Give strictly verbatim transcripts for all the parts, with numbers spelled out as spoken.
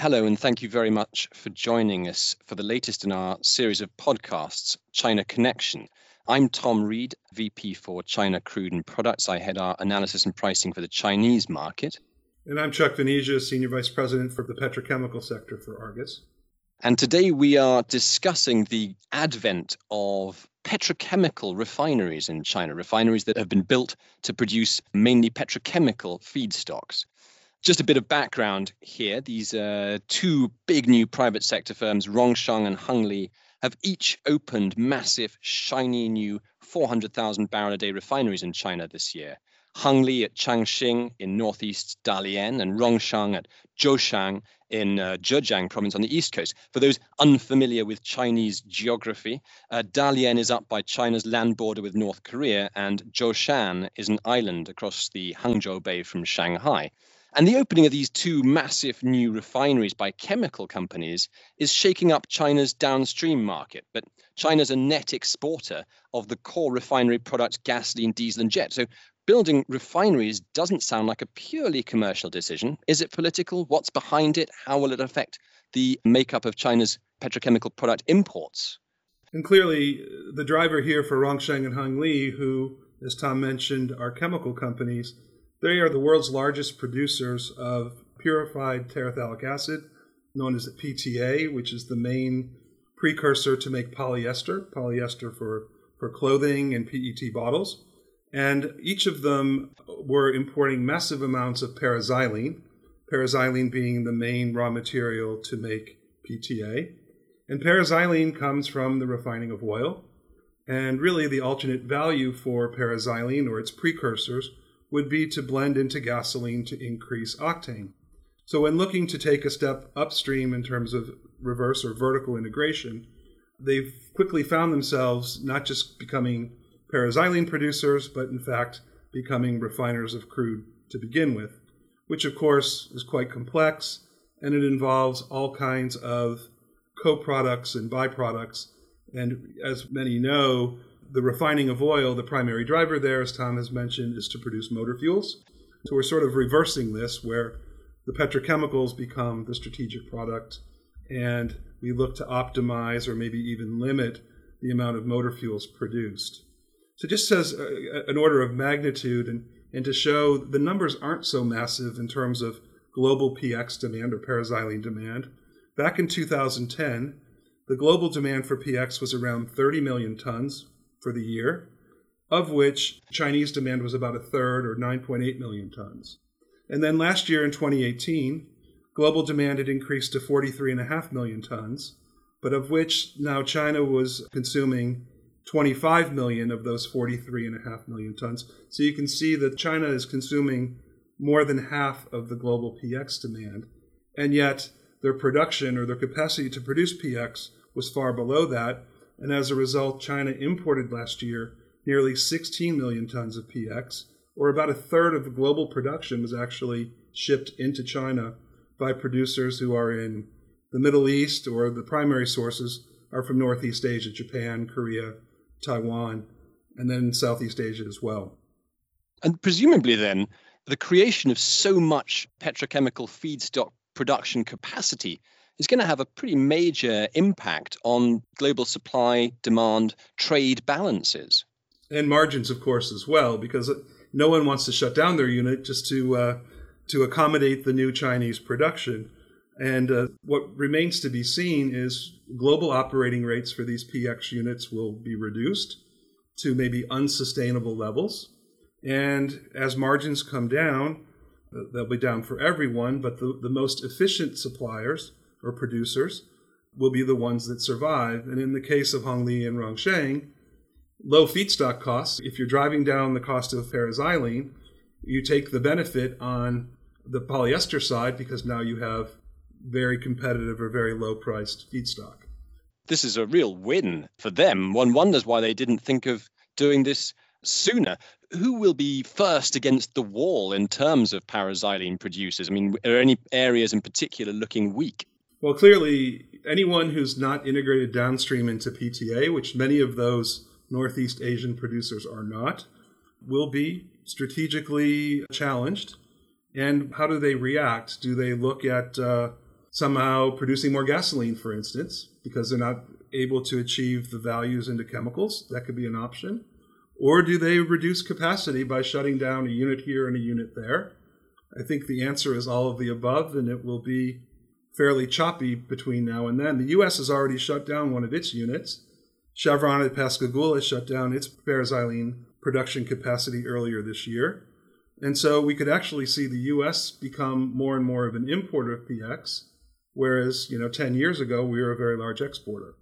Hello, and thank you very much for joining us for the latest in our series of podcasts, China Connection. I'm Tom Reed, V P for China Crude and Products. I head our analysis and pricing for the Chinese market. And I'm Chuck Venesia, Senior Vice President for the petrochemical sector for Argus. And today we are discussing the advent of petrochemical refineries in China, refineries that have been built to produce mainly petrochemical feedstocks. Just a bit of background here. These uh, two big new private sector firms, Rongsheng and Hengli, have each opened massive, shiny new four hundred thousand barrel a day refineries in China this year. Hengli at Changxing in northeast Dalian and Rongsheng at Zhoushan in uh, Zhejiang province on the east coast. For those unfamiliar with Chinese geography, uh, Dalian is up by China's land border with North Korea, and Zhoushan is an island across the Hangzhou Bay from Shanghai. And the opening of these two massive new refineries by chemical companies is shaking up China's downstream market. But China's a net exporter of the core refinery products, gasoline, diesel, and jet. So building refineries doesn't sound like a purely commercial decision. Is it political? What's behind it? How will it affect the makeup of China's petrochemical product imports? And clearly, the driver here for Rongsheng and Hengli, who, as Tom mentioned, are chemical companies, they are the world's largest producers of purified terephthalic acid, known as the P T A, which is the main precursor to make polyester, polyester for, for clothing and P E T bottles. And each of them were importing massive amounts of paraxylene, paraxylene being the main raw material to make P T A. And paraxylene comes from the refining of oil. And really the alternate value for paraxylene or its precursors would be to blend into gasoline to increase octane. So when looking to take a step upstream in terms of reverse or vertical integration, they've quickly found themselves not just becoming paraxylene producers, but in fact becoming refiners of crude to begin with, which of course is quite complex, and it involves all kinds of co-products and byproducts. And as many know, the refining of oil, the primary driver there, as Tom has mentioned, is to produce motor fuels. So we're sort of reversing this, where the petrochemicals become the strategic product, and we look to optimize or maybe even limit the amount of motor fuels produced. So just as a, an order of magnitude, and, and to show the numbers aren't so massive in terms of global P X demand or paraxylene demand. Back in two thousand ten, the global demand for P X was around thirty million tons. For the year, of which Chinese demand was about a third, or nine point eight million tons. And then last year in twenty eighteen, global demand had increased to forty-three point five million tons, but of which now China was consuming twenty-five million of those forty-three point five million tons. So you can see that China is consuming more than half of the global P X demand, and yet their production or their capacity to produce P X was far below that. And as a result, China imported last year nearly sixteen million tons of P X, or about a third of the global production was actually shipped into China by producers who are in the Middle East, or the primary sources are from Northeast Asia, Japan, Korea, Taiwan, and then Southeast Asia as well. And presumably then, the creation of so much petrochemical feedstock production capacity is going to have a pretty major impact on global supply, demand, trade balances. And margins, of course, as well, because no one wants to shut down their unit just to uh, to accommodate the new Chinese production. And uh, what remains to be seen is global operating rates for these P X units will be reduced to maybe unsustainable levels. And as margins come down, they'll be down for everyone, but the, the most efficient suppliers or producers will be the ones that survive. And in the case of Hengli and Rongsheng, low feedstock costs, if you're driving down the cost of paraxylene, you take the benefit on the polyester side because now you have very competitive or very low-priced feedstock. This is a real win for them. One wonders why they didn't think of doing this sooner. Who will be first against the wall in terms of paraxylene producers? I mean, are any areas in particular looking weak? Well, clearly, anyone who's not integrated downstream into P T A, which many of those Northeast Asian producers are not, will be strategically challenged. And how do they react? Do they look at uh, somehow producing more gasoline, for instance, because they're not able to achieve the values into chemicals. That could be an option. Or do they reduce capacity by shutting down a unit here and a unit there? I think the answer is all of the above, and it will be fairly choppy between now and then. The U S has already shut down one of its units. Chevron at Pascagoula shut down its paraxylene production capacity earlier this year. And so we could actually see the U S become more and more of an importer of P X, whereas, you know, ten years ago, we were a very large exporter.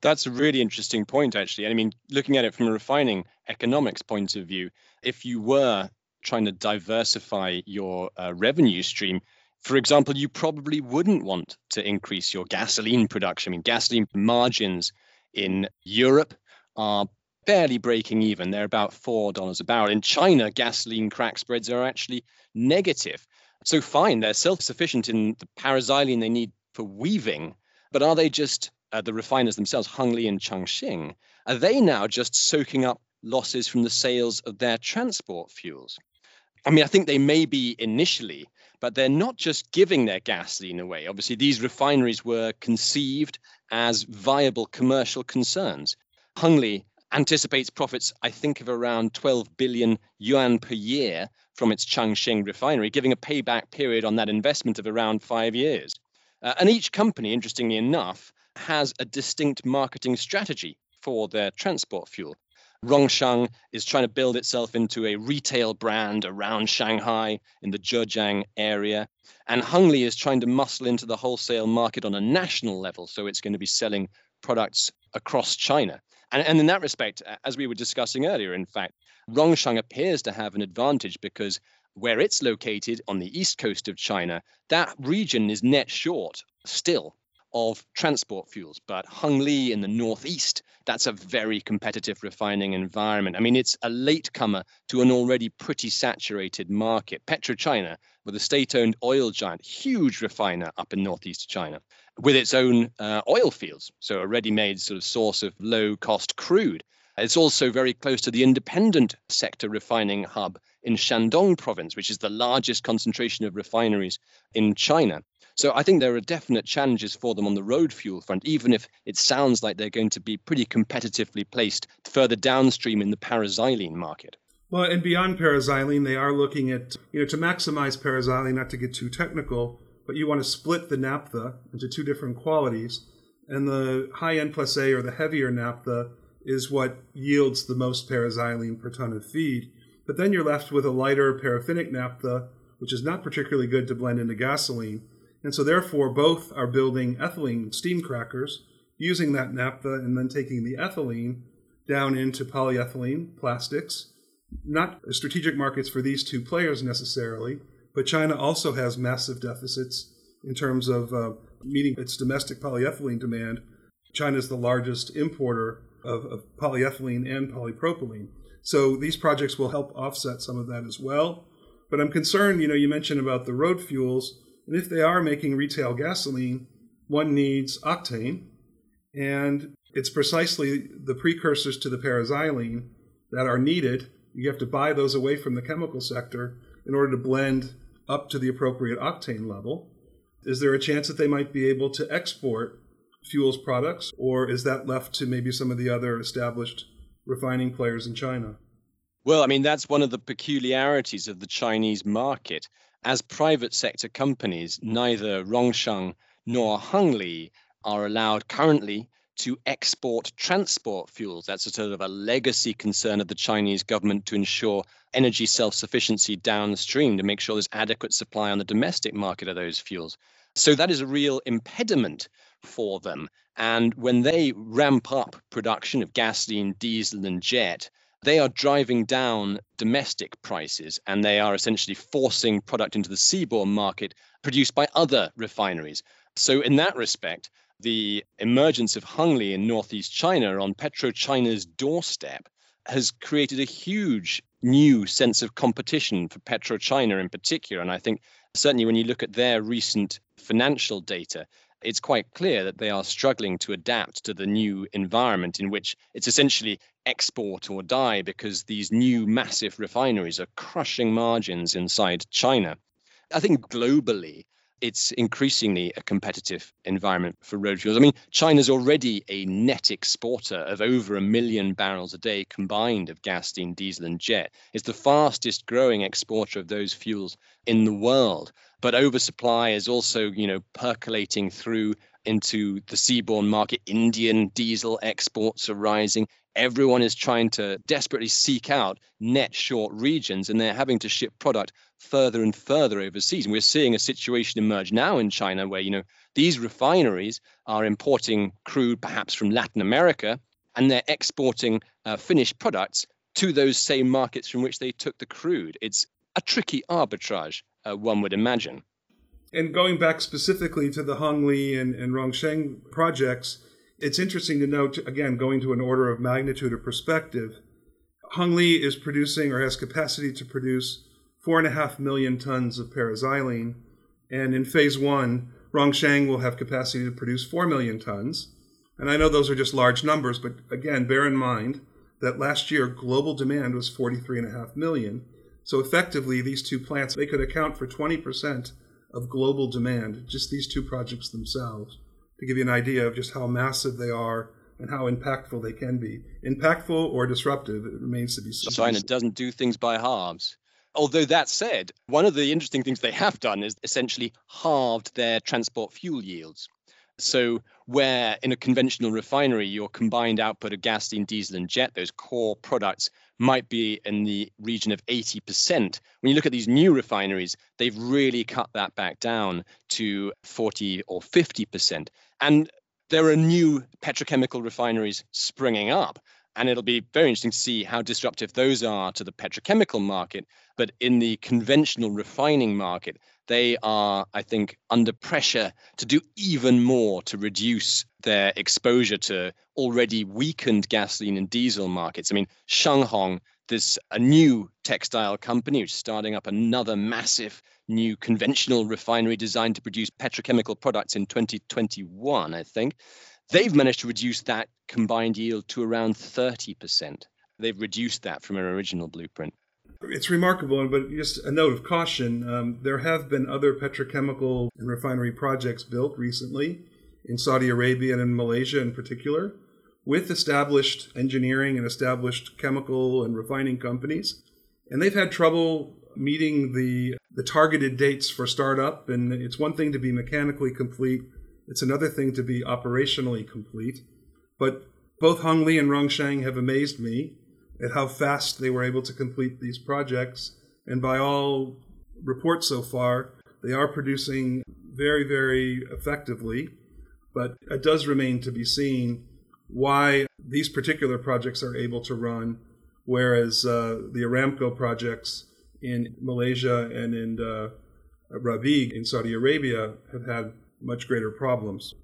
That's a really interesting point, actually. I mean, looking at it from a refining economics point of view, if you were trying to diversify your uh, revenue stream, for example, you probably wouldn't want to increase your gasoline production. I mean, gasoline margins in Europe are barely breaking even. They're about four dollars a barrel. In China, gasoline crack spreads are actually negative. So fine, they're self-sufficient in the paraxylene they need for weaving, but are they just, uh, the refiners themselves, Hengli and Changxing, are they now just soaking up losses from the sales of their transport fuels? I mean, I think they may be initially, but they're not just giving their gasoline away. Obviously, these refineries were conceived as viable commercial concerns. Hengli anticipates profits, I think, of around twelve billion yuan per year from its Changxing refinery, giving a payback period on that investment of around five years. Uh, and each company, interestingly enough, has a distinct marketing strategy for their transport fuel. Rongsheng is trying to build itself into a retail brand around Shanghai in the Zhejiang area. And Hengli is trying to muscle into the wholesale market on a national level. So it's going to be selling products across China. And, and in that respect, as we were discussing earlier, in fact, Rongsheng appears to have an advantage because where it's located on the east coast of China, that region is net short still of transport fuels. But Hengli in the northeast, that's a very competitive refining environment. I mean, it's a latecomer to an already pretty saturated market. PetroChina, with a state-owned oil giant, huge refiner up in northeast China, with its own uh, oil fields, so a ready-made sort of source of low-cost crude. It's also very close to the independent sector refining hub in Shandong province, which is the largest concentration of refineries in China. So I think there are definite challenges for them on the road fuel front, even if it sounds like they're going to be pretty competitively placed further downstream in the paraxylene market. Well, and beyond paraxylene, they are looking at, you know, to maximize paraxylene, not to get too technical, but you want to split the naphtha into two different qualities. And the high N plus A, or the heavier naphtha, is what yields the most paraxylene per ton of feed. But then you're left with a lighter paraffinic naphtha, which is not particularly good to blend into gasoline. And so therefore, both are building ethylene steam crackers, using that naphtha and then taking the ethylene down into polyethylene plastics. Not strategic markets for these two players necessarily, but China also has massive deficits in terms of uh, meeting its domestic polyethylene demand. China is the largest importer Of, of polyethylene and polypropylene. So these projects will help offset some of that as well. But I'm concerned, you know, you mentioned about the road fuels, and if they are making retail gasoline, one needs octane, and it's precisely the precursors to the paraxylene that are needed. You have to buy those away from the chemical sector in order to blend up to the appropriate octane level. Is there a chance that they might be able to export fuels products, or is that left to maybe some of the other established refining players in China? Well, I mean, that's one of the peculiarities of the Chinese market. As private sector companies, neither Rongsheng nor Hengli are allowed currently to export transport fuels. That's a sort of a legacy concern of the Chinese government to ensure energy self-sufficiency downstream, to make sure there's adequate supply on the domestic market of those fuels. So that is a real impediment for them. And when they ramp up production of gasoline, diesel, and jet, they are driving down domestic prices, and they are essentially forcing product into the seaborne market produced by other refineries. So in that respect, the emergence of Hengli in northeast China on PetroChina's doorstep has created a huge new sense of competition for PetroChina in particular. And I think certainly when you look at their recent financial data, it's quite clear that they are struggling to adapt to the new environment in which it's essentially export or die, because these new massive refineries are crushing margins inside China. I think globally, it's increasingly a competitive environment for road fuels. I mean, China's already a net exporter of over a million barrels a day combined of gas, steam, diesel, and jet. It's the fastest growing exporter of those fuels in the world. But oversupply is also, you know, percolating through into the seaborne market. Indian diesel exports are rising. Everyone is trying to desperately seek out net short regions, and they're having to ship product further and further overseas. And we're seeing a situation emerge now in China where, you know, these refineries are importing crude perhaps from Latin America, and they're exporting uh, finished products to those same markets from which they took the crude. It's a tricky arbitrage, uh, one would imagine. And going back specifically to the Hengli and, and Rongsheng projects, it's interesting to note, again, going to an order of magnitude or perspective, Hengli is producing or has capacity to produce four and a half million tons of paraxylene. And in phase one, Rongsheng will have capacity to produce four million tons. And I know those are just large numbers, but again, bear in mind that last year global demand was forty-three and a half million. So effectively, these two plants, they could account for twenty percent of global demand, just these two projects themselves, to give you an idea of just how massive they are and how impactful they can be. Impactful or disruptive, it remains to be seen. China doesn't do things by halves. Although that said, one of the interesting things they have done is essentially halved their transport fuel yields. So where in a conventional refinery, your combined output of gas, steam, diesel, and jet, those core products, might be in the region of eighty percent. When you look at these new refineries, they've really cut that back down to forty or fifty percent. And there are new petrochemical refineries springing up. And it'll be very interesting to see how disruptive those are to the petrochemical market. But in the conventional refining market, they are, I think, under pressure to do even more to reduce their exposure to already weakened gasoline and diesel markets. I mean, Shenghong, there's a new textile company which is starting up another massive new conventional refinery designed to produce petrochemical products in twenty twenty-one, I think. They've managed to reduce that combined yield to around thirty percent. They've reduced that from their original blueprint. It's remarkable, but just a note of caution. Um, there have been other petrochemical and refinery projects built recently in Saudi Arabia and in Malaysia in particular, with established engineering and established chemical and refining companies. And they've had trouble meeting the, the targeted dates for startup. And it's one thing to be mechanically complete. It's another thing to be operationally complete. But both Hengli and Rongsheng have amazed me at how fast they were able to complete these projects. And by all reports so far, they are producing very, very effectively. But it does remain to be seen why these particular projects are able to run, whereas uh, the Aramco projects in Malaysia and in uh, Rabig in Saudi Arabia have had much greater problems.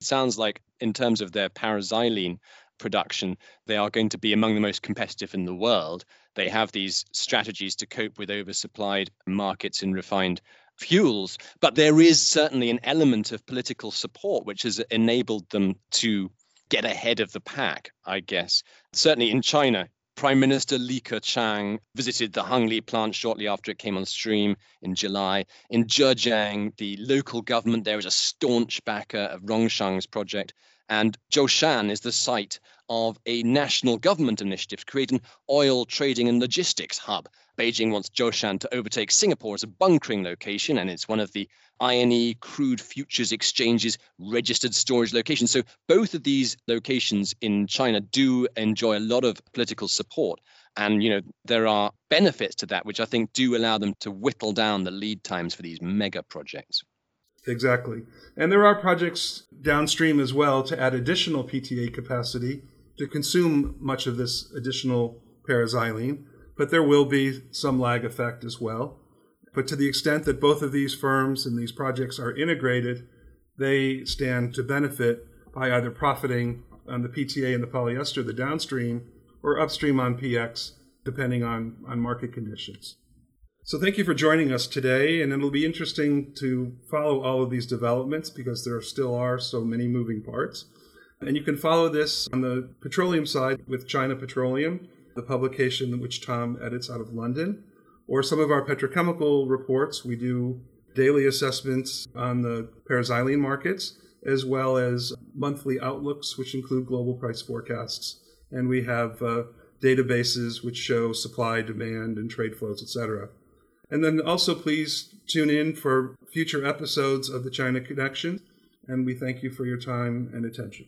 It sounds like in terms of their paraxylene production, they are going to be among the most competitive in the world. They have these strategies to cope with oversupplied markets in refined fuels, but there is certainly an element of political support which has enabled them to get ahead of the pack, I guess. Certainly in China, Prime Minister Li Keqiang visited the Hengli plant shortly after it came on stream in July. In Zhejiang, the local government there is a staunch backer of Rongsheng's project. And Zhoushan is the site of a national government initiative to create an oil trading and logistics hub. Beijing wants Zhoushan to overtake Singapore as a bunkering location, and it's one of the I N E crude futures exchanges registered storage locations. So both of these locations in China do enjoy a lot of political support. And, you know, there are benefits to that, which I think do allow them to whittle down the lead times for these mega projects. Exactly. And there are projects downstream as well to add additional P T A capacity to consume much of this additional paraxylene, but there will be some lag effect as well. But to the extent that both of these firms and these projects are integrated, they stand to benefit by either profiting on the P T A and the polyester, the downstream, or upstream on P X, depending on, on market conditions. So thank you for joining us today, and it'll be interesting to follow all of these developments because there still are so many moving parts. And you can follow this on the petroleum side with China Petroleum, the publication which Tom edits out of London, or some of our petrochemical reports. We do daily assessments on the paraxylene markets, as well as monthly outlooks, which include global price forecasts. And we have uh, databases which show supply, demand, and trade flows, et cetera. And then also please tune in for future episodes of the China Connection. And we thank you for your time and attention.